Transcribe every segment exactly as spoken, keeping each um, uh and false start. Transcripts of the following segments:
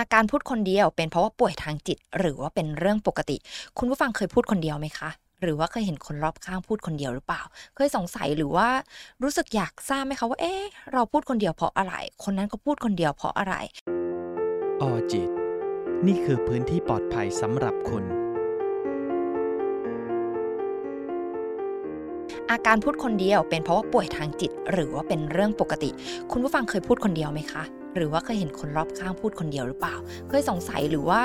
อาการพูดคนเดียวเป็นเพราะว่าป่วยทางจิตหรือว่าเป็นเรื่องปกติคุณผู้ฟังเคยพูดคนเดียวไหมคะหรือว่าเคยเห็นคนรอบข้างพูดคนเดียวหรือเปล่าเคยสงสัยหรือว่ารู้สึกอยากทราบไหมคะว่าเอ๊ะเราพูดคนเดียวเพราะอะไรคนนั้นก็พูดคนเดียวเพราะอะไรออจิตนี่คือพื้นที่ปลอดภัยสำหรับคุณอาการพูดคนเดียวเป็นเพราะว่าป่วยทางจิตหรือว่าเป็นเรื่องปกติคุณผู้ฟังเคยพูดคนเดียวไหมคะหรือว่าเคยเห็นคนรอบข้างพูดคนเดียวหรือเปล่าเคยสงสัยหรือว่า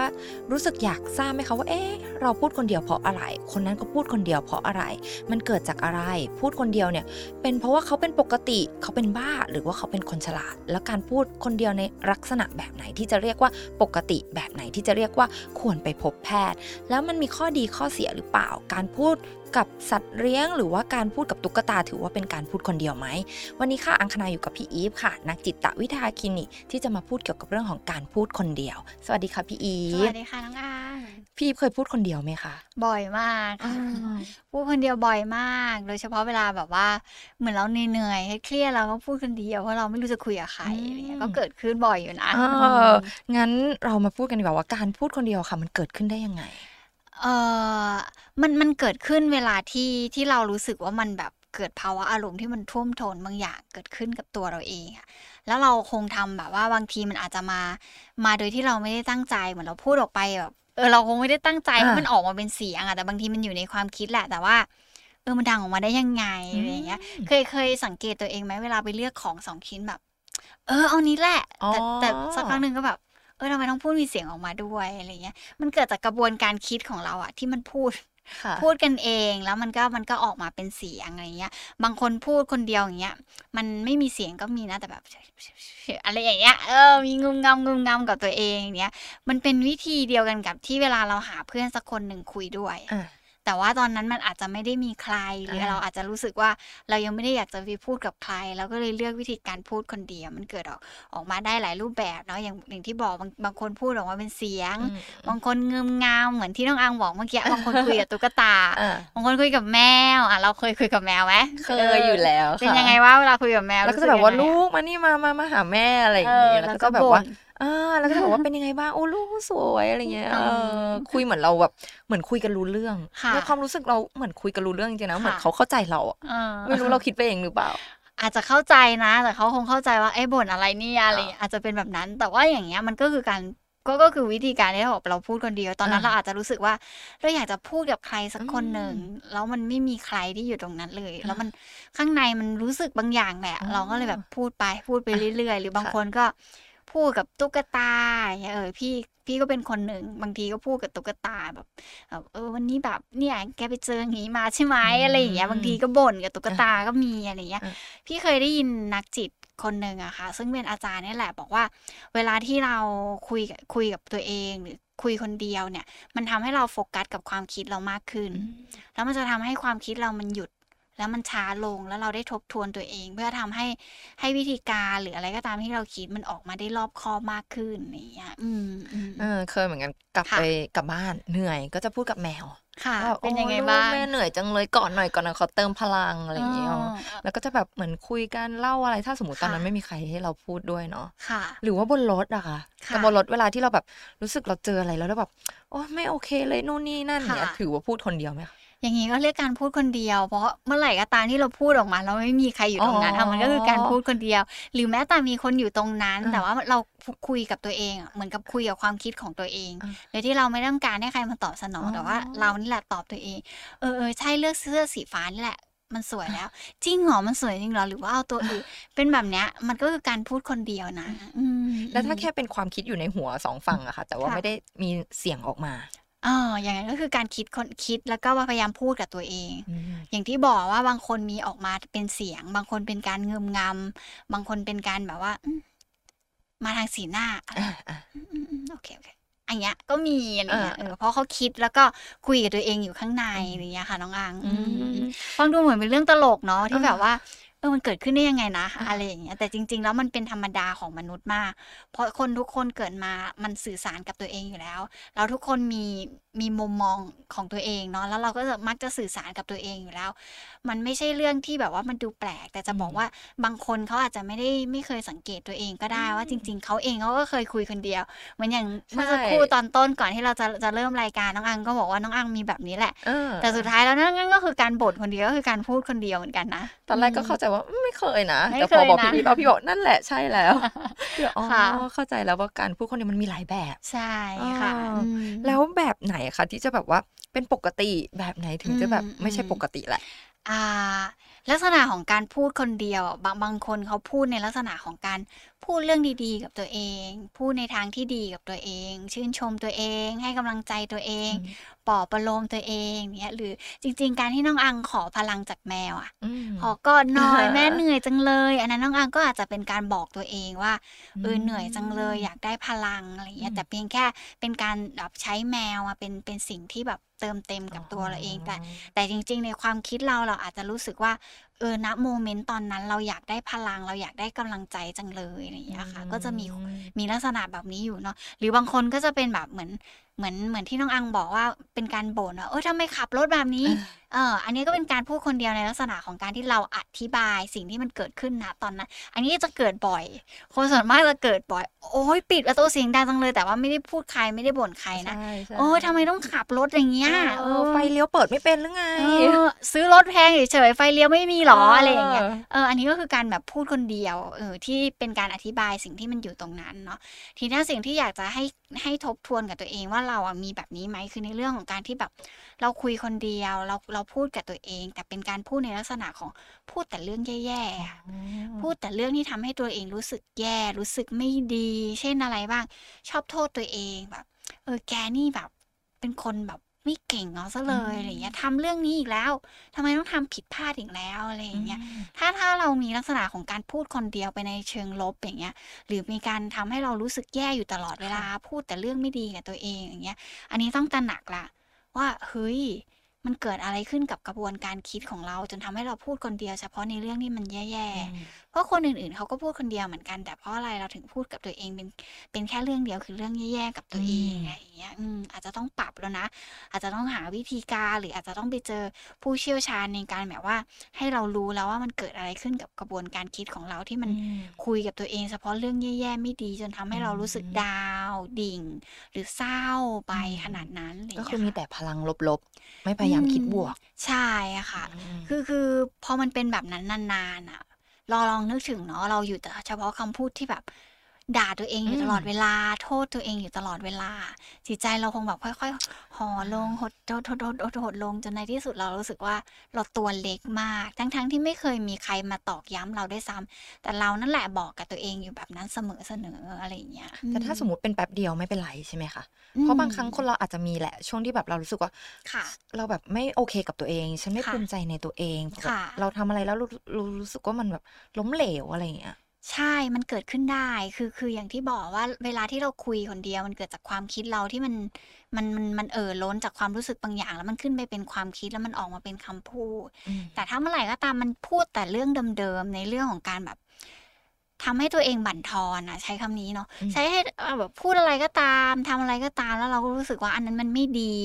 รู้สึกอยากทราบไหมคะว่าเอ๊ะเราพูดคนเดียวเพราะอะไรคนนั้นก็พูดคนเดียวเพราะอะไรมันเกิดจากอะไรพูดคนเดียวเนี่ยเป็นเพราะว่าเขาเป็นปกติเขาเป็นบ้าหรือว่าเขาเป็นคนฉลาดแล้วการพูดคนเดียวในลักษณะแบบไหนที่จะเรียกว่าปกติแบบไหนที่จะเรียกว่าควรไปพบแพทย์แล้วมันมีข้อดีข้อเสียหรือเปล่าการพูดกับสัตว์เลี้ยงหรือว่าการพูดกับตุ๊กตาถือว่าเป็นการพูดคนเดียวไหมวันนี้ค่ะอังคณาอยู่กับพี่อีฟค่ะนักจิตวิทยาคลินิกที่จะมาพูดเกี่ยวกับเรื่องของการพูดคนเดียวสวัสดีค่ะพี่อีฟสวัสดีค่ะน้องอาพี่อีฟเคยพูดคนเดียวไหมคะบ่อยมากพูดคนเดียวบ่อยมากโดยเฉพาะเวลาแบบว่าเหมือนเราเหนื่อยเครียดเราก็พูดคนเดียวเพราะเราไม่รู้จะคุยกับใครอะไรเงี้ยก็เกิดขึ้นบ่อยอยู่นะงั้นเรามาพูดกันดีกว่าว่าการพูดคนเดียวค่ะมันเกิดขึ้นได้ยังไงเออมันมันเกิดขึ้นเวลาที่ที่เรารู้สึกว่ามันแบบเกิดภาวะอารมณ์ที่มันท่วมท้นบางอย่างเกิดขึ้นกับตัวเราเองค่ะแล้วเราคงทำแบบว่าบางทีมันอาจจะมามาโดยที่เราไม่ได้ตั้งใจเหมือนเราพูดออกไปแบบเออเราคงไม่ได้ตั้งใจให้มันออกมาเป็นเสียงอ่ะแต่บางทีมันอยู่ในความคิดแหละแต่ว่าเออมันดังออกมาได้ยังไงอะไรเงี้ยเคยเคยสังเกตตัวเองไหมเวลาไปเลือกของสองชิ้นแบบเออเอานี้แหละแต่แต่สักครั้งนึงก็แบบเออทำไมต้องพูดมีเสียงออกมาด้วยอะไรเงี้ยมันเกิดจากกระบวนการคิดของเราอะที่มันพูดพูดกันเองแล้วมันก็มันก็ออกมาเป็นเสียงอะไรเงี้ยบางคนพูดคนเดียวอย่างเงี้ยมันไม่มีเสียงก็มีนะแต่แบบอะไรอย่างเงี้ยเออมีงุมงำงุมงำกับตัวเองอย่างเงี้ยมันเป็นวิธีเดียวกันกับที่เวลาเราหาเพื่อนสักคนหนึ่งคุยด้วยแต่ว่าตอนนั้นมันอาจจะไม่ได้มีใครหรือเราอาจจะรู้สึกว่าเรายังไม่ได้อยากจะไปพูดกับใครเราก็เลยเลือกวิธีการพูดคนเดียวมันเกิดออกออกมาได้หลายรูปแบบเนาะอย่างอย่างที่บอกบางบางคนพูดออกมาเป็นเสียงบางคนงึมงามเหมือนที่น้องอังบอกเมื่อกี้บางคนคุยกับตุ๊กตาบางคนคุยกับแมวอ่ะเราเคยคุยกับแมวไหมเคยอยู่แล้วเป็นยังไงว่าเวลาคุยกับแมวแล้วก็จะแบบว่าลูกมานี่มามามาหาแม่อะไรอย่างเงี้ยแล้วก็แบบว่าอ่าแล้วก็บอกว่าเป็นยังไงบ้างโอ้ลูกสวยอะไรเงี้ยเออคุยเหมือนเราแบบเหมือนคุยกันรู้เรื่องในความรู้สึกเราเหมือนคุยกันรู้เรื่องจริงๆนะเหมือนเขาเข้าใจเราไม่รู้เราคิดไปเองหรือเปล่าอาจจะเข้าใจนะแต่เขาคงเข้าใจว่าไอ้บ่นอะไรนี่อะไรอาจจะเป็นแบบนั้นแต่ว่าอย่างเงี้ยมันก็คือการก็ก็คือวิธีการที่เราพูดคนเดียวตอนนั้นเราอาจจะรู้สึกว่าเราอยากจะพูดกับใครสักคนหนึ่งแล้วมันไม่มีใครที่อยู่ตรงนั้นเลยแล้วมันข้างในมันรู้สึกบางอย่างแหละเราก็เลยแบบพูดไปพูดไปเรื่อยๆหรือบางคนก็พูดกับตุ๊กตาเออพี่พี่ก็เป็นคนหนึ่งบางทีก็พูดกับตุ๊กตาแบบเออวันนี้แบบเนี่ยแกไปเจออย่างนี้มาใช่ไหมอะไรอย่างเงี้ยบางทีก็บ่นกับตุ๊กตาก็มีอะไรเงี้ยพี่เคยได้ยินนักจิตคนหนึ่งอะค่ะซึ่งเป็นอาจารย์นี่แหละบอกว่าเวลาที่เราคุยคุยกับตัวเองหรือคุยคนเดียวเนี่ยมันทำให้เราโฟกัสกับความคิดเรามากขึ้นแล้วมันจะทำให้ความคิดเรามันหยุดแล้วมันช้าลงแล้วเราได้ทบทวนตัวเองเพื่อทำให้ให้วิธีการหรืออะไรก็ตามที่เราคิดมันออกมาได้รอบคอบมากขึ้นอย่างเงี้ยอืมเออเคยเหมือนกันกลับไปกลับบ้านเหนื่อยก็จะพูดกับแมวค่ะเป็นยังไงบ้างแม่เหนื่อยจังเลยก่อนหน่อยก่อนหน่อยขอเติมพลังอะไรอย่างเงี้ยแล้วก็จะแบบเหมือนคุยกันเล่าอะไรถ้าสมมติตอนนั้นไม่มีใครให้เราพูดด้วยเนาะหรือว่าบนรถอะค่ะแต่บนรถเวลาที่เราแบบรู้สึกเราเจออะไรแล้วแบบโอ้ไม่โอเคเลยนู่นนี่นั่นเนี่ยถือว่าพูดคนเดียวไหมคะอย่างนี้ก็เรียกการพูดคนเดียวเพราะเมื่อไหร่ก็ตามที่เราพูดออกมาเราไม่มีใครอยู่ตรงนั้นมันก็คือการพูดคนเดียวหรือแม้แต่มีคนอยู่ตรงนั้นแต่ว่าเราคุยกับตัวเองเหมือนกับคุยกับความคิดของตัวเองโดยที่เราไม่ต้องการให้ใครมาตอบสนองแต่ว่าเรานี่แหละตอบตัวเองเออใช่เลือกเสื้อสีฟ้านี่แหละมันสวยแล้วจริงหรอมันสวยจริงหรอหรือว่าเอาตัวอื่นเป็นแบบเนี้ยมันก็คือการพูดคนเดียวนะแล้วถ้าแค่เป็นความคิดอยู่ในหัวสองฝั่งอะค่ะแต่ว่าไม่ได้มีเสียงออกมาอ๋ออย่างนั้นก็คือการคิดคนคิดแล้วก็พยายามพูดกับตัวเองอย่างที่บอกว่าบางคนมีออกมาเป็นเสียงบางคนเป็นการเงืมงำบางคนเป็นการแบบว่ามาทางสีหน้าโอเคโอเคอันเนี้ยก็มีอะไรเงี้ยเออเพราะเขาคิดแล้วก็คุยกับตัวเองอยู่ข้างในอะไรเงี้ยค่ะน้องอังฟังดูเหมือนเป็นเรื่องตลกเนาะที่แบบว่าเออมันเกิดขึ้นได้ยังไงนะอะไรอย่างเงี้ยแต่จริงๆแล้วมันเป็นธรรมดาของมนุษย์มากเพราะคนทุกคนเกิดมามันสื่อสารกับตัวเองอยู่แล้วแล้วทุกคนมี มีมุมมองของตัวเองเนาะแล้วเราก็จะมักจะสื่อสารกับตัวเองอยู่แล้วมันไม่ใช่เรื่องที่แบบว่ามันดูแปลกแต่จะบอกว่าบางคนเขาอาจจะไม่ได้ไม่เคยสังเกตตัวเองก็ได้ว่าจริงๆเขาเองเขาก็เคยคุยคนเดียวเหมือนอย่างเมื่อสักครู่ตอนต้นก่อนที่เราจะจะเริ่มรายการน้องอังก็บอกว่าน้องอังมีแบบนี้แหละแต่สุดท้ายแล้วนั่นก็คือการบ่นคนเดียวก็คือการพูดคนเดียวเหมือนกันนะตอนแรกก็เข้าใจว่าไม่เคยนะแต่พอบอกพี่พี่บอกนั่นแหละใช่แล้วอ๋อเข้าใจแล้วว่าการพูดคนเดียวมันมีหลายแบบใช่ค่ะแล้วแบบไหนค่ะที่จะแบบว่าเป็นปกติแบบไหนถึงจะแบบไม่ใช่ปกติแหละอ่าลักษณะของการพูดคนเดียวบางบางคนเขาพูดในลักษณะของการพูดเรื่องดีๆกับตัวเองพูดในทางที่ดีกับตัวเองชื่นชมตัวเองให้กำลังใจตัวเองปลอบประโลมตัวเองเนี่ยหรือจริงๆการที่น้องอังขอพลังจากแมวอ่ะขอก่อนหน่อยแม่เหนื่อยจังเลยอันนั้นน้องอังก็อาจจะเป็นการบอกตัวเองว่าเออเหนื่อยจังเลยอยากได้พลังอะไรอย่างเงี้ยแต่เพียงแค่เป็นการแบบใช้แมวอ่ะเป็นเป็นสิ่งที่แบบเติมเต็มกับตัวเราเองแต่แต่จริงๆในความคิดเราเราอาจจะรู้สึกว่าเออณโมเมนต์ตอนนั้นเราอยากได้พลังเราอยากได้กำลังใจจังเลยอะไรอย่างเงี้ยค่ะก็จะมีมีลักษณะแบบนี้อยู่เนาะหรือบางคนก็จะเป็นแบบเหมือนเหมือนเหมือนที่น้องอังบอกว่าเป็นการบ่นว่าเออทำไมขับรถแบบนี้เอออันนี้ก็เป็นการพูดคนเดียวในลักษณะของการที่เราอธิบายสิ่งที่มันเกิดขึ้นนะตอนนั้นอันนี้จะเกิดบ่อยคนส่วนมากจะเกิดบ่อยโอ้ยปิดประตูเสียงดังจังเลยแต่ว่าไม่ได้พูดใครไม่ได้บ่นใครนะโอ้ยทำไมต้องขับรถอย่างเงี้ยเออไฟเลี้ยวเปิดไม่เป็นหรือไงซื้อรถแพงเฉยๆไฟเลี้ยวไม่มีหรออะไรอย่างเงี้ยเอออันนี้ก็คือการแบบพูดคนเดียวเออที่เป็นการอธิบายสิ่งที่มันอยู่ตรงนั้นเนาะทีนี้สิ่งที่อยากจะให้ให้ทบทวนกับตัวเองว่าเรามีแบบนี้ไหมคือในเรื่องของการที่แบบเราคุยคนเดียวเราเราพูดกับตัวเองแต่เป็นการพูดในลักษณะของพูดแต่เรื่องแย่ๆพูดแต่เรื่องที่ทำให้ตัวเองรู้สึกแย่รู้สึกไม่ดีเช่นอะไรบ้างชอบโทษตัวเองแบบเออแกนี่แบบเป็นคนแบบไม่เก่งเอาซะเลยอะไรเงี้ยทำเรื่องนี้อีกแล้วทำไมต้องทำผิดพลาดอีกแล้วอะไรอย่างเงี้ยถ้าถ้าเรามีลักษณะของการพูดคนเดียวไปในเชิงลบอย่างเงี้ยหรือมีการทำให้เรารู้สึกแย่อยู่ตลอดเวลาพูดแต่เรื่องไม่ดีกับตัวเองอย่างเงี้ยอันนี้ต้องตระหนักละว่าเฮ้ยมันเกิดอะไรขึ้นกับกระบวนการคิดของเราจนทำให้เราพูดคนเดียวเฉพาะในเรื่องที่มันแย่ๆเพราะคนอื่นๆเขาก็พูดคนเดียวเหมือนกันแต่เพราะอะไรเราถึงพูดกับตัวเองเป็นเป็นแค่เรื่องเดียวคือเรื่องแย่ๆกับตัวเองอะไรอย่างเงี้ยอืมอาจจะต้องปรับแล้วนะอาจจะต้องหาวิธีการหรืออาจจะต้องไปเจอผู้เชี่ยวชาญในการแบบว่าให้เรารู้แล้วว่ามันเกิดอะไรขึ้นกับกระบวนการคิดของเราที่มันคุยกับตัวเองเฉพาะเรื่องแย่ๆไม่ดีจนทำให้เรารู้สึกดาวดิ่งหรือเศร้าไปขนาดนั้นเลยก็คือมีแต่พลังลบๆไม่พยายามคิดบวกใช่ค่ะคือคือพอมันเป็นแบบนั้นนานๆอ่ะลองลองนึกถึงเนาะเราอยู่แต่เฉพาะคำพูดที่แบบด่าตัวเองอยู่ตลอดเวลาโทษตัวเองอยู่ตลอดเวลาจิตใจเราคงแบบค่อยๆห่อลงหดหดหดหดหดลงจนในที่สุดเรารู้สึกว่าเราตัวเล็กมากทั้งๆที่ไม่เคยมีใครมาตอกย้ำเราได้ซ้ำแต่เรานั่นแหละบอกกับตัวเองอยู่แบบนั้นเสมอเสนออะไรอย่างเงี้ยแต่ถ้าสมมติเป็นแป๊บเดียวไม่เป็นไรใช่ไหมคะเพราะบางครั้งคนเราอาจจะมีแหละช่วงที่แบบเรารู้สึกว่าเราแบบไม่โอเคกับตัวเองฉันไม่ภูมิใจในตัวเองเราทำอะไรแล้วรู้สึกว่ามันแบบล้มเหลวอะไรอย่างเงี้ยใช่มันเกิดขึ้นได้คือคืออย่างที่บอกว่าเวลาที่เราคุยคนเดียวมันเกิดจากความคิดเราที่มันมันมันมันเอ่อล้นจากความรู้สึกบางอย่างแล้วมันขึ้นไปเป็นความคิดแล้วมันออกมาเป็นคำพูดแต่ถ้าเมื่อไหร่ก็ตามมันพูดแต่เรื่องเดิมๆในเรื่องของการแบบทำให้ตัวเองบั่นทอนอ่ะใช้คำนี้เนาะใช้ให้แบบพูดอะไรก็ตามทำอะไรก็ตามแล้วเราก็รู้สึกว่าอันนั้นมันไม่ดี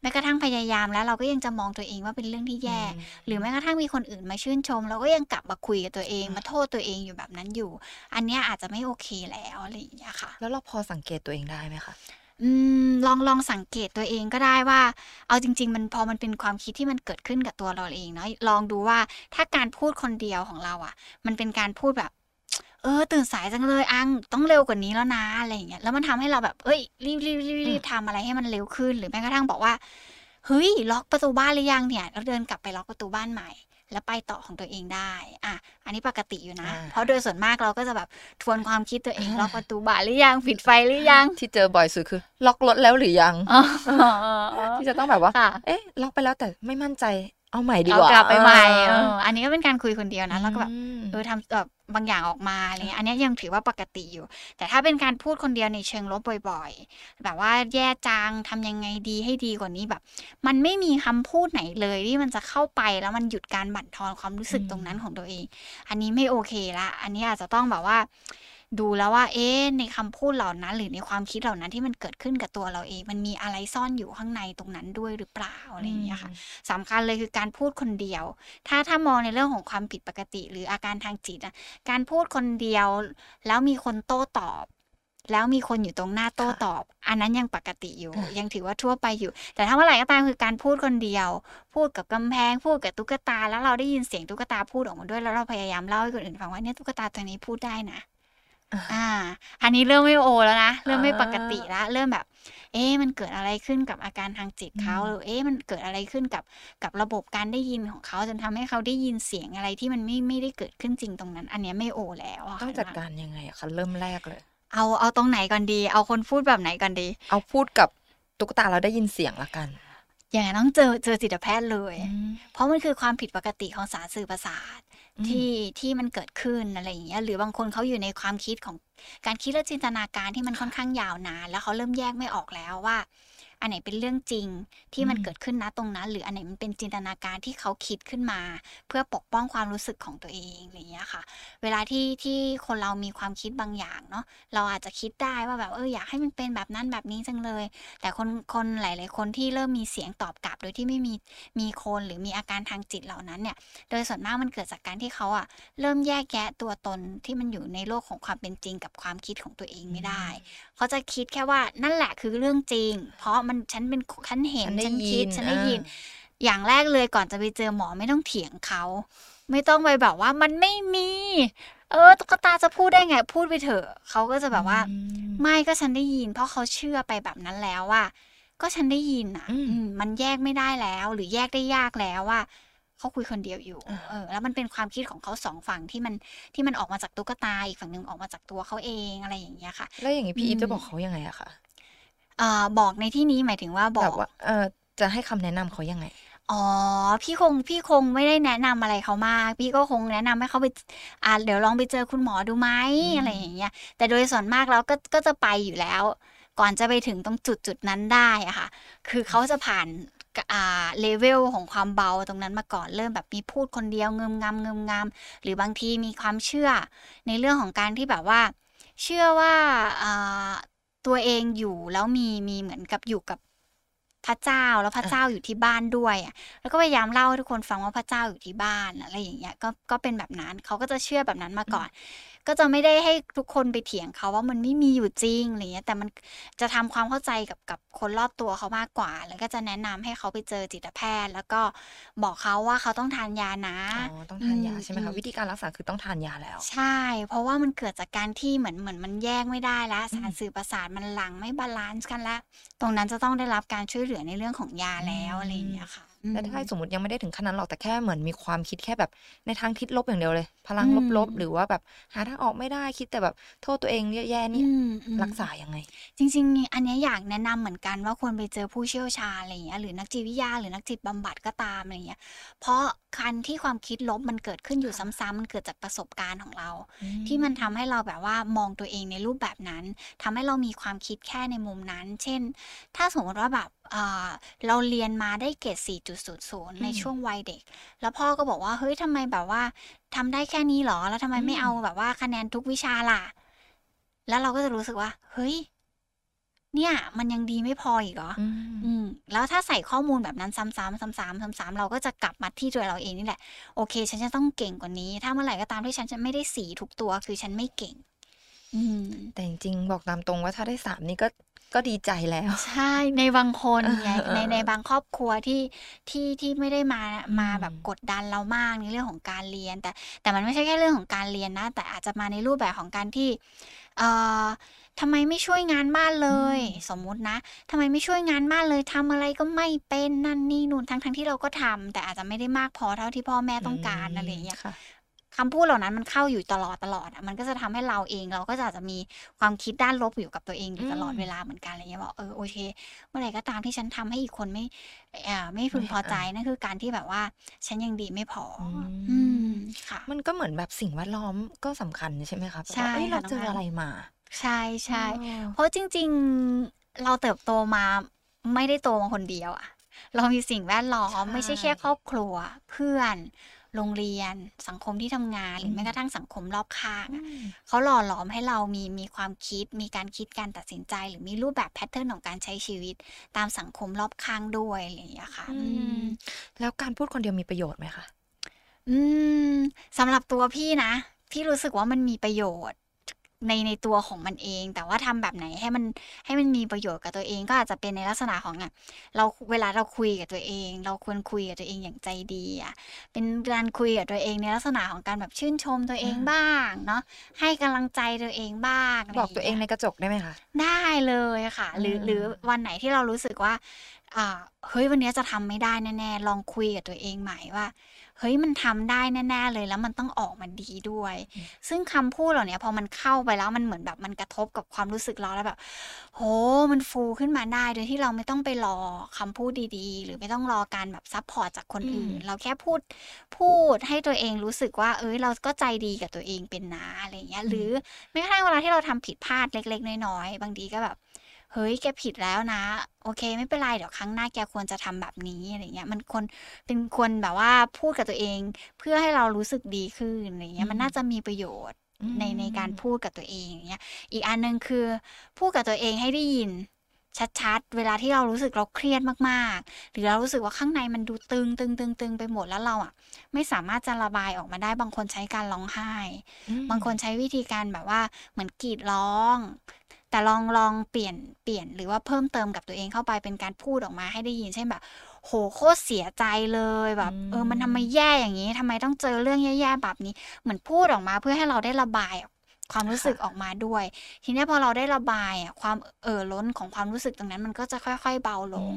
แม้กระทั่งพยายามแล้วเราก็ยังจะมองตัวเองว่าเป็นเรื่องที่แย่หรือแม้กระทั่งมีคนอื่นมาชื่นชมเราก็ยังกลับมาคุยกับตัวเองมาโทษตัวเองอยู่แบบนั้นอยู่อันนี้อาจจะไม่โอเคแล้วอะไรอย่างเงี้ยค่ะแล้วเราพอสังเกตตัวเองได้ไหมคะอืมลองลองสังเกตตัวเองก็ได้ว่าเอาจริงๆมันพอมันเป็นความคิดที่มันเกิดขึ้นกับตัวเราเองเนาะลองดูว่าถ้าการพูดคนเดียวของเราอ่ะมันเป็นการพูดแบบเออตื่นสายจังเลยอังต้องเร็วกว่านี้แล้วนะอะไรอย่างเงี้ยแล้วมันทำให้เราแบบเอ้ยรีบรีบรีบรีบทำอะไรให้มันเร็วขึ้นหรือแม้กระทั่งบอกว่าเฮ้ยล็อกประตูบ้านหรือยังเนี่ยเราเดินกลับไปล็อกประตูบ้านใหม่แล้วไปต่อของตัวเองได้อ่ะอันนี้ปกติอยู่นะเพราะโดยส่วนมากเราก็จะแบบทวนความคิดตัวเองล็อกประตูบ้านหรือยังปิดไฟหรือยังที่เจอบ่อยสุดคือล็อกรถแล้วหรือยังที่จะต้องแบบว่าเอ๊ะล็อกไปแล้วแต่ไม่มั่นใจเอาใหม่ดีกว่าเอากลับไปใหม่อันนี้ก็เป็นการคุยคนเดียวนะแล้วก็แบบเออทำแบบบางอย่างออกมาอะไรเงี้ยอันนี้ยังถือว่าปกติอยู่แต่ถ้าเป็นการพูดคนเดียวในเชิงลบบ่อยๆแบบว่าแย่จังทำยังไงดีให้ดีกว่านี้แบบมันไม่มีคำพูดไหนเลยที่มันจะเข้าไปแล้วมันหยุดการบั่นทอนความรู้สึกตรงนั้นของตัวเองอันนี้ไม่โอเคละอันนี้อาจจะต้องแบบว่า ดูแล้วว่าเอ๊ะในคำพูดเหล่านั้นหรือในความคิดเหล่านั้นที่มันเกิดขึ้นกับตัวเราเองมันมีอะไรซ่อนอยู่ข้างในตรงนั้นด้วยหรือเปล่าอะไรอย่างเงี้ยค่ะสำคัญเลยคือการพูดคนเดียวถ้าถ้ามองในเรื่องของความผิดปกติหรืออาการทางจิตนะการพูดคนเดียวแล้วมีคนโต้ตอบแล้วมีคนอยู่ตรงหน้าโต้ตอบอันนั้นยังปกติอยู่ยังถือว่าทั่วไปอยู่แต่ถ้าเมื่อไหร่ก็ตามคือการพูดคนเดียวพูดกับกำแพงพูดกับตุ๊กตาแล้วเราได้ยินเสียงตุ๊กตาพูดออกมาด้วยแล้วเราพยายามเล่าให้คนอื่นฟังว่าเนี่ยตุ๊กตาตัวนี้พูดได้นะอ่าอันนี้เริ่มไม่โอแล้วนะเริ่มไม่ปกติแล้วเริ่มแบบเอ๊ะมันเกิดอะไรขึ้นกับอาการทางจิตเขาหรือเอ๊ะมันเกิดอะไรขึ้นกับกับระบบการได้ยินของเขาจนทำให้เขาได้ยินเสียงอะไรที่มันไม่ไม่ได้เกิดขึ้นจริงตรงนั้นอันนี้ไม่โอแล้วต้องจัดการยังไงคะเริ่มแรกเลยเอาเอาตรงไหนก่อนดีเอาคนพูดแบบไหนก่อนดีเอาพูดกับตุ๊กตาเราได้ยินเสียงละกันอย่างนั้นต้องเจอเจอจิตแพทย์เลยเพราะมันคือความผิดปกติของสารสื่อประสาทที่ที่มันเกิดขึ้นอะไรอย่างเงี้ยหรือบางคนเขาอยู่ในความคิดของการคิดและจินตนาการที่มันค่อนข้างยาวนานแล้วเขาเริ่มแยกไม่ออกแล้วว่าอันไหนเป็นเรื่องจริงที่มันเกิดขึ้นนะตรงนั้นหรืออันไหนมันเป็นจินตนาการที่เขาคิดขึ้นมาเพื่อปกป้องความรู้สึกของตัวเองอะไรอย่างเงี้ยค่ะเวลาที่ที่คนเรามีความคิดบางอย่างเนาะเราอาจจะคิดได้ว่าแบบเอออยากให้มันเป็นแบบนั้นแบบนี้จังเลยแต่คนคนหลายๆคนที่เริ่มมีเสียงตอบกลับโดยที่ไม่มีมีคนหรือมีอาการทางจิตเหล่านั้นเนี่ยโดยส่วนมากมันเกิดจากการที่เขาอะเริ่มแยกแยะตัวตนที่มันอยู่ในโลกของความเป็นจริงกับความคิดของตัวเองไม่ได้เขาจะคิดแค่ว่านั่นแหละคือเรื่องจริงเพราะมันฉันเป็นฉันเห็นฉันคิดฉันได้ยินอย่างแรกเลยก่อนจะไปเจอหมอไม่ต้องเถียงเขาไม่ต้องไปแบบว่ามันไม่มีเออตุ๊กตาจะพูดได้ไงพูดไปเถอะเขาก็จะแบบว่าไม่ก็ฉันได้ยินเพราะเขาเชื่อไปแบบนั้นแล้วว่าก็ฉันได้ยินอ่ะมันแยกไม่ได้แล้วหรือแยกได้ยากแล้วว่าเขาคุยคนเดียวอยู่เออแล้วมันเป็นความคิดของเขาสองฝั่งที่มันที่มันออกมาจากตุ๊กตาอีกฝั่งหนึ่งออกมาจากตัวเขาเองอะไรอย่างเงี้ยค่ะแล้วอย่างนี้พี่อีฟจะบอกเขายังไงอะคะอ่าบอกในที่นี้หมายถึงว่าบอกว่าเออจะให้คำแนะนำเขายังไงอ๋อพี่คงพี่คงไม่ได้แนะนำอะไรเขามากพี่ก็คงแนะนำให้เขาไปอ่าเดี๋ยวลองไปเจอคุณหมอดูไหมอะไรอย่างเงี้ยแต่โดยส่วนมากเราก็ก็จะไปอยู่แล้วก่อนจะไปถึงตรงจุดจุดนั้นได้อะค่ะคือเขาจะผ่านเลเวลของความเบาตรงนั้นมาก่อนเริ่มแบบมีพูดคนเดียวเงิมงามเงิมงามหรือบางทีมีความเชื่อในเรื่องของการที่แบบว่าเชื่อว่าอ่าตัวเองอยู่แล้วมีมีเหมือนกับอยู่กับพระเจ้าแล้วพระเจ้าอยู่ที่บ้านด้วยอ่ะแล้วก็พยายามเล่าให้ทุกคนฟังว่าพระเจ้าอยู่ที่บ้านอะไรอย่างเงี้ยก็ก็เป็นแบบนั้นเขาก็จะเชื่อแบบนั้นมาก่อนก็จะไม่ได้ให้ทุกคนไปเถียงเขาว่ามันไม่มีอยู่จริงอะไรเงี้ยแต่มันจะทำความเข้าใจกับกับคนรอบตัวเขามากกว่าแล้วก็จะแนะนำให้เขาไปเจอจิตแพทย์แล้วก็บอกเขาว่าเขาต้องทานยานะอ๋อต้องทานยาใช่ไหมคะวิธีการรักษาคือต้องทานยาแล้วใช่เพราะว่ามันเกิดจากการที่เหมือนเหมือนมันแยกไม่ได้แล้วสารสื่อประสาทมันหลังไม่บาลานซ์กันแล้วตรงนั้นจะต้องได้รับการช่วยเหลือในเรื่องของยาแล้วอะไรอย่างเงี้ยค่ะแต่ถ้าสมมติยังไม่ได้ถึงขั้นนั้นหรอกแต่แค่เหมือนมีความคิดแค่แบบในทางทิศลบอย่างเดียวเลยพลังลบๆหรือว่าแบบหาทางออกไม่ได้คิดแต่แบบโทษตัวเองแย่ๆนี่รักษายังไงจริงๆอันนี้อยากแนะนำเหมือนกันว่าควรไปเจอผู้เชี่ยวชาญอะไรอย่างเงี้ยหรือนักจิตวิทยาหรือนักจิตบำบัดก็ตามอะไรอย่างเงี้ยเพราะการที่ความคิดลบมันเกิดขึ้นอยู่ซ้ำๆมันเกิดจากประสบการณ์ของเราที่มันทำให้เราแบบว่ามองตัวเองในรูปแบบนั้นทำให้เรามีความคิดแค่ในมุมนั้นเช่นถ้าสมมติว่าแบบเราเรียนมาได้เกรด สี่จุดศูนย์ศูนย์ ในช่วงวัยเด็กแล้วพ่อก็บอกว่าเฮ้ยทำไมแบบว่าทำได้แค่นี้หรอแล้วทำไมไม่เอาแบบว่าคะแนนทุกวิชาล่ะแล้วเราก็จะรู้สึกว่าเฮ้ยเนี่ยมันยังดีไม่พออีกเหรออืมแล้วถ้าใส่ข้อมูลแบบนั้นซ้ำๆซ้ำๆซ้ำๆเราก็จะกลับมาที่ตัวเราเองนี่แหละโอเคฉันจะต้องเก่งกว่านี้ถ้าเมื่อไหร่ก็ตามที่ฉันจะไม่ได้สี่ทุกตัวคือฉันไม่เก่งอืมแต่จริงๆบอกตามตรงว่าถ้าได้สามนี่ก็ก็ดีใจแล้วใช่ในบางคนในในบางครอบครัวที่ที่ที่ไม่ได้มามาแบบกดดันเรามากในเรื่องของการเรียนแต่แต่มันไม่ใช่แค่เรื่องของการเรียนนะแต่อาจจะมาในรูปแบบของการที่เอ่อทำไมไม่ช่วยงานบ้านเลยสมมุตินะทำไมไม่ช่วยงานบ้านเลยทำอะไรก็ไม่เป็นนั่นนี่นู่นทั้งทั้งที่เราก็ทำแต่อาจจะไม่ได้มากพอเท่าที่พ่อแม่ต้องการอะไรอย่างเงี้ยค่ะคำพูดเหล่านั้นมันเข้าอยู่ตลอดตลอดมันก็จะทำให้เราเองเราก็จะจะมีความคิดด้านลบอยู่กับตัวเองอยู่ตลอดเวลาเหมือนกันอะไรเงี้ยบอกเออโอเคเมื่อไหร่ก็ตามที่ฉันทำให้อีกคนไม่ไม่พึงพอใจนั่นคือการที่แบบว่าฉันยังดีไม่พออืมค่ะมันก็เหมือนแบบสิ่งแวดล้อมก็สำคัญใช่ไหมคะใช่เราเจออะไรมาใช่ใช่เพราะจริงๆเราเติบโตมาไม่ได้โตมาคนเดียวอะเรามีสิ่งแวดล้อมไม่ใช่แค่ครอบครัวเพื่อน โรงเรียนสังคมที่ทำงานหรือแม้กระทั่งสังคมรอบข้างเขาหล่อหลอมให้เรามีมีความคิดมีการคิดการตัดสินใจหรือมีรูปแบบแพทเทิร์นของการใช้ชีวิตตามสังคมรอบข้างด้วยอะไรอย่างเงี้ยค่ะแล้วการพูดคนเดียวมีประโยชน์ไหมคะอืมสำหรับตัวพี่นะพี่รู้สึกว่ามันมีประโยชน์ในในตัวของมันเองแต่ว่าทำแบบไหนให้มันให้มันมีประโยชน์กับตัวเองก็อาจจะเป็นในลักษณะของอ่ะเราเวลาเราคุยกับตัวเองเราควรคุยกับตัวเองอย่างใจดีอ่ะเป็นการคุยกับตัวเองในลักษณะของการแบบชื่นชมตัวเองบ้างเนาะให้กำลังใจตัวเองบ้างบอกตัวเองในกระจกได้ไหมคะได้เลยค่ะหรือหรือวันไหนที่เรารู้สึกว่าอ่าเฮ้ยวันนี้จะทำไม่ได้แน่ๆลองคุยกับตัวเองใหม่ว่าเฮ้ยมันทำได้แน่ๆเลยแล้วมันต้องออกมาดีด้วยซึ่งคำพูดเหล่านี้พอมันเข้าไปแล้วมันเหมือนแบบมันกระทบกับความรู้สึกเราแล้วแบบโหมันฟูขึ้นมาได้โดยที่เราไม่ต้องไปรอคำพูดดีๆหรือไม่ต้องรอการแบบซัพพอร์ตจากคนอื่นเราแค่พูดพูดให้ตัวเองรู้สึกว่าเอ้ยเราก็ใจดีกับตัวเองเป็นนะอะไรเงี้ยหรือแม้กระทั่งเวลาที่เราทำผิดพลาดเล็กๆน้อยๆบางทีก็แบบเฮ้ยแกผิดแล้วนะโอเคไม่เป็นไรเดี๋ยวครั้งหน้าแกควรจะทำแบบนี้อะไรเงี้ยมันคนเป็นคนแบบว่าพูดกับตัวเองเพื่อให้เรารู้สึกดีขึ้นอะไรเงี้ยมันน่าจะมีประโยชน์ในในการพูดกับตัวเองอย่างเงี้ยอีกอันนึงคือพูดกับตัวเองให้ได้ยินชัดๆเวลาที่เรารู้สึกเราเครียดมากๆหรือเรารู้สึกว่าข้างในมันดูตึงตึงตึงตึงไปหมดแล้วเราอ่ะไม่สามารถจะระบายออกมาได้บางคนใช้การร้องไห้บางคนใช้วิธีการแบบว่าเหมือนกรีดร้องแต่ลองลองเปลี่ยนเปลี่ยนหรือว่าเพิ่มเติมกับตัวเองเข้าไปเป็นการพูดออกมาให้ได้ยินเช่นแบบโหโคตรเสียใจเลยแบบเออมันทำไมแย่อย่างนี้ทำไมต้องเจอเรื่องแย่ๆแบบนี้เหมือนพูดออกมาเพื่อให้เราได้ระบายความรู้สึกออกมาด้วยทีนี้พอเราได้ระบายอ่ะความเอ่อล้นของความรู้สึกตรงนั้นมันก็จะค่อยๆเบาลง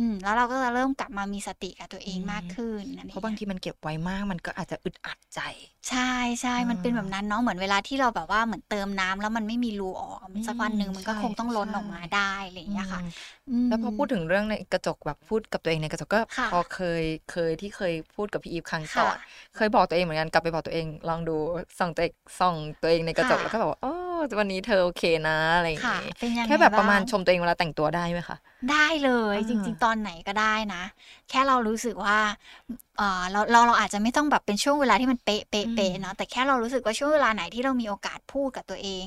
อืมแล้วเราก็จะเริ่มกลับมามีสติกับตัวเองมากขึ้นเพราะบางทีมันเก็บไว้มากมันก็อาจจะอึดอัดใจใช่ใช่มันเป็นแบบนั้นเนาะเหมือนเวลาที่เราแบบว่าเหมือนเติมน้ำแล้วมันไม่มีรูออกสักวันหนึ่งมันก็คงต้องล้นออกมาได้อะไรอย่างเงี้ยค่ะแล้วพอพูดถึงเรื่องในกระจกแบบพูดกับตัวเองในกระจกก็พอเคยเคยที่เคยพูดกับพี่อีฟครั้งก่อนเคยบอกตัวเองเหมือนกันกลับไปบอกตัวเองลองดูส่องตัวเองส่องตัวเองในกระจกแล้วก็บอกว่าวันนี้เธอโอเคนะอะไรอย่างเงี้ยแค่แบบประมาณชมตัวเองเวลาแต่งตัวได้ไหมคะได้เลยจริงๆตอนไหนก็ได้นะแค่เรารู้สึกว่าเออเราเราเราอาจจะไม่ต้องแบบเป็นช่วงเวลาที่มันเป๊ะเป๊ะเป๊ะเนาะแต่แค่เรารู้สึกว่าช่วงเวลาไหนที่เรามีโอกาสพูดกับตัวเอง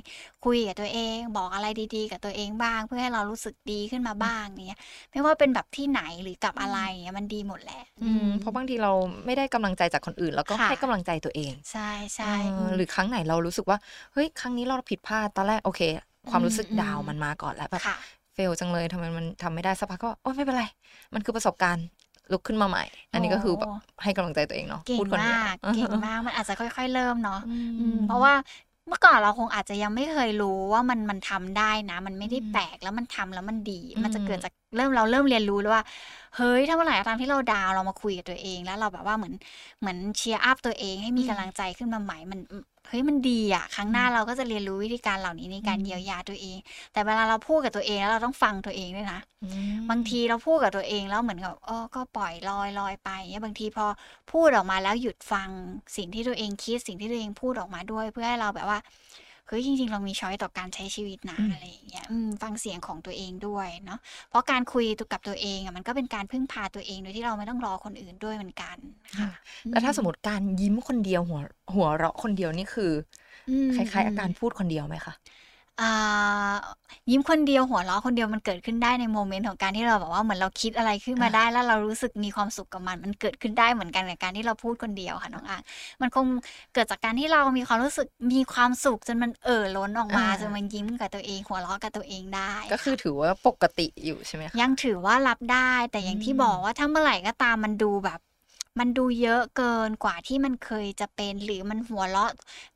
คุยกับตัวเองบอกอะไรดีๆกับตัวเองบ้างเพื่อให้เรารู้สึกดีขึ้นมาบ้างเนี้ยไม่ว่าเป็นแบบที่ไหนหรือกับอะไรเนี้ยมันดีหมดแหละอืมเพราะบางทีเราไม่ได้กำลังใจจากคนอื่นแล้วก็ให้กำลังใจตัวเองใช่ใช่หรือครั้งไหนเรารู้สึกว่าเฮ้ยครั้งนี้เราผิดพลาดตอนแรกโอเคความรู้สึกดาวมันมาก่อนแล้วแบบเฟลจังเลยทำไมมันทำไม่ได้สักพักก็โอ้ไม่เป็นไรมันคือประสบการณ์ลุกขึ้นมาใหม่อันนี้ก็คือแบบให้กำลังใจตัวเองเนาะพูดคนเดียวเก่งมากมันอาจจะค่อยๆเริ่มเนาะเพราะว่าเมื่อก่อนเราคงอาจจะยังไม่เคยรู้ว่ามันมันทำได้นะมันไม่ได้แปลกแล้วมันทำแล้วมันดีมันจะเกิดจากเริ่มเราเริ่มเรียนรู้แล้วว่าเฮ้ยถ้าเมื่อไหร่ตามที่เราดาวเรามาคุยกับตัวเองแล้วเราแบบว่าเหมือนเหมือนเชียร์อัพตัวเองให้มีกำลังใจขึ้นมาใหม่มันเฮ้ยมันดีอ่ะครั้งหน้าเราก็จะเรียนรู้วิธีการเหล่านี้ในการเยียวยาตัวเองแต่เวลาเราพูดกับตัวเองแล้วเราต้องฟังตัวเองด้วยนะบางทีเราพูดกับตัวเองแล้วเหมือนกับอ๋อก็ปล่อยลอยลอยไปเนี่ยบางทีพอพูดออกมาแล้วหยุดฟังสิ่งที่ตัวเองคิดสิ่งที่ตัวเองพูดออกมาด้วยเพื่อให้เราแบบว่าเฮ้ยจริงๆเรามีช้อยต่อการใช้ชีวิตนะอะไรอย่างเงี้ยฟังเสียงของตัวเองด้วยเนาะเพราะการคุยกับตัวเองอ่ะมันก็เป็นการพึ่งพาตัวเองโดยที่เราไม่ต้องรอคนอื่นด้วยเหมือนกันค่ะแล้วถ้าสมมติการยิ้มคนเดียวหัวหัวเราะคนเดียวนี่คือคล้ายๆอาการพูดคนเดียวไหมคะยิ้มคนเดียวหัวเราะคนเดียวมันเกิดขึ้นได้ในโมเมนต์ของการที่เราแบบว่าเหมือนเราคิดอะไรขึ้นมาได้แล้วเรารู้สึกมีความสุขกับมันมันเกิดขึ้นได้เหมือนกันกับการที่เราพูดคนเดียวค่ะน้องอ่างมันคงเกิดจากการที่เรามีความรู้สึกมีความสุขจนมันเอ่อล้นออกมาจนมันยิ้มกับตัวเองหัวเราะกับตัวเองได้ก็คือถือว่าปกติอยู่ใช่ไหมยังถือว่ารับได้แต่อย่างที่บอกว่าถ้าเมื่อไหร่ก็ตามมันดูแบบมันดูเยอะเกินกว่าที่มันเคยจะเป็นหรือมันหัวเราะ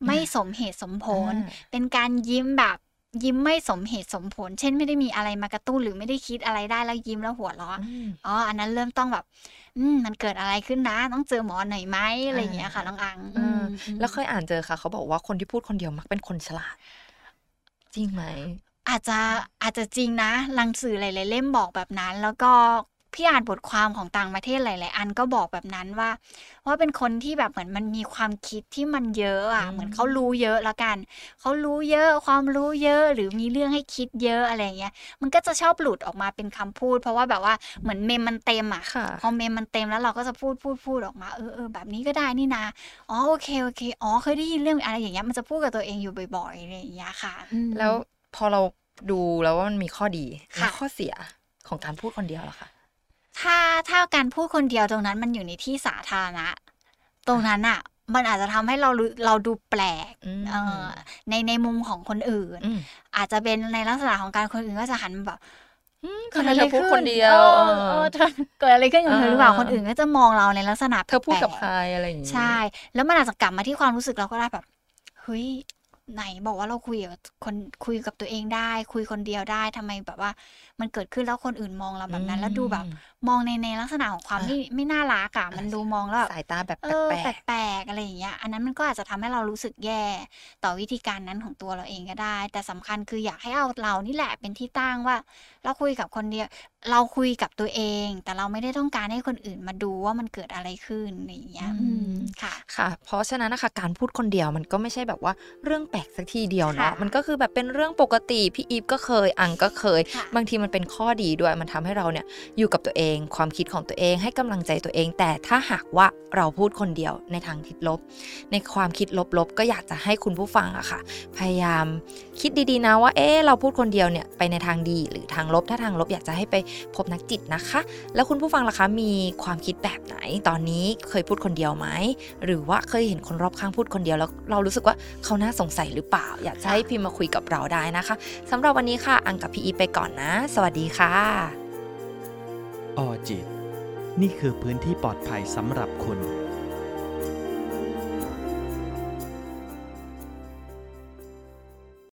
ไม่สมเหตุสมผลเป็นการยิ้มแบบยิ้มไม่สมเหตุสมผลเช่นไม่ได้มีอะไรมากระตุ้นหรือไม่ได้คิดอะไรได้แล้วยิ้มแล้วหัวเราะอ๋ออันนั้นเริ่มต้องแบบอืมมันเกิดอะไรขึ้นนะต้องเจอหมอหน่อยไหมอะไรอย่างเงี้ยค่ะน้องอังแล้วเคยอ่านเจอค่ะเขาบอกว่าคนที่พูดคนเดียวมักเป็นคนฉลาดจริงไหมอาจจะอาจจะจริงนะหนังสือหลายๆเล่มบอกแบบนั้นแล้วก็ พี่อ่านบทความของต่างประเทศหลายๆอันก็บอกแบบนั้นว่าว่าเป็นคนที่แบบเหมือนมันมีความคิดที่มันเยอะอ่ะเหมือนเขารู้เยอะแล้วกันเขารู้เยอะความรู้เยอะหรือมีเรื่องให้คิดเยอะอะไรเงี้ยมันก็จะชอบหลุดออกมาเป็นคำพูดเพราะว่าแบบว่าเหมือนเมมมันเต็มอ่ะพอเมมมันเต็มแล้วเราก็จะพูดพูดพูดออกมาเออเออแบบนี้ก็ได้นี่นะอ๋อโอเคโอเคอ๋อเคยได้ยินเรื่องอะไรอย่างเงี้ยมันจะพูดกับตัวเองอยู่บ่อยๆอะไรอย่างเงี้ยค่ะแล้วพอเราดูแล้วว่ามันมีข้อดีและข้อเสียของการพูดคนเดียวเหรอคะถ้าถ้าการพูดคนเดียวตรงนั้นมันอยู่ในที่สาธารณะตรงนั้นอ่ะมันอาจจะทำให้เราเราดูแปลกในในมุมของคนอื่นอาจจะเป็นในลักษณะของการคนอื่นก็จะหันแบบเกิดอะไรขึ้นคนเดียวเกิดอะไรขึ้นกับเธอหรือเปล่าคนอื่นก็จะมองเราในลักษณะเธอพูดกับใครอะไรอย่างนี้ใช่แล้วมันอาจจะกลับมาที่ความรู้สึกเราก็ได้แบบเฮ้ยไหนบอกว่าเราคุยกับคนคุยกับตัวเองได้คุยคนเดียวได้ทำไมแบบว่ามันเกิดขึ้นแล้วคนอื่นมองเราแบบนั้นแล้วดูแบบมองในในลักษณะของความที่ไม่น่ารักอะมันดูมองแล้วสายตาแบบแปลกๆอะไรอย่างเงี้ยอันนั้นมันก็อาจจะทำให้เรารู้สึกแย่ต่อวิธีการนั้นของตัวเราเองก็ได้แต่สำคัญคืออยากให้เอาเรานี่แหละเป็นที่ตั้งว่าเราคุยกับคนเดียวเราคุยกับตัวเองแต่เราไม่ได้ต้องการให้คนอื่นมาดูว่ามันเกิดอะไรขึ้นอะไรอย่างเงี้ยค่ะค่ะเพราะฉะนั้นนะคะการพูดคนเดียวมันก็ไม่ใช่แบบว่าเรื่องแปลกสักทีเดียวเนาะมันก็คือแบบเป็นเรื่องปกติพี่อีฟก็เคยอังก็เคยบางทีมันเป็นข้อดีด้วยมันทำให้เราเนี่ยอยู่กับตัวเองความคิดของตัวเองให้กำลังใจตัวเองแต่ถ้าหากว่าเราพูดคนเดียวในทางทิศลบในความคิดลบๆก็อยากจะให้คุณผู้ฟังอะค่ะพยายามคิดดีๆนะว่าเอ๊ะเราพูดคนเดียวเนี่ยไปในทางดีหรือทางลบถ้าทางลบอยากจะให้ไปพบนักจิตนะคะแล้วคุณผู้ฟังล่ะคะมีความคิดแบบไหนตอนนี้เคยพูดคนเดียวไหมหรือว่าเคยเห็นคนรอบข้างพูดคนเดียวแล้วเรารู้สึกว่าเขาน่าสงสัยหรือเปล่าอยากจะให้พิมพ์มาคุยกับเราได้นะคะสำหรับวันนี้ค่ะอังกับพี่อีไปก่อนนะสวัสดีค่ะออจิตนี่คือพื้นที่ปลอดภัยสำหรับคุณ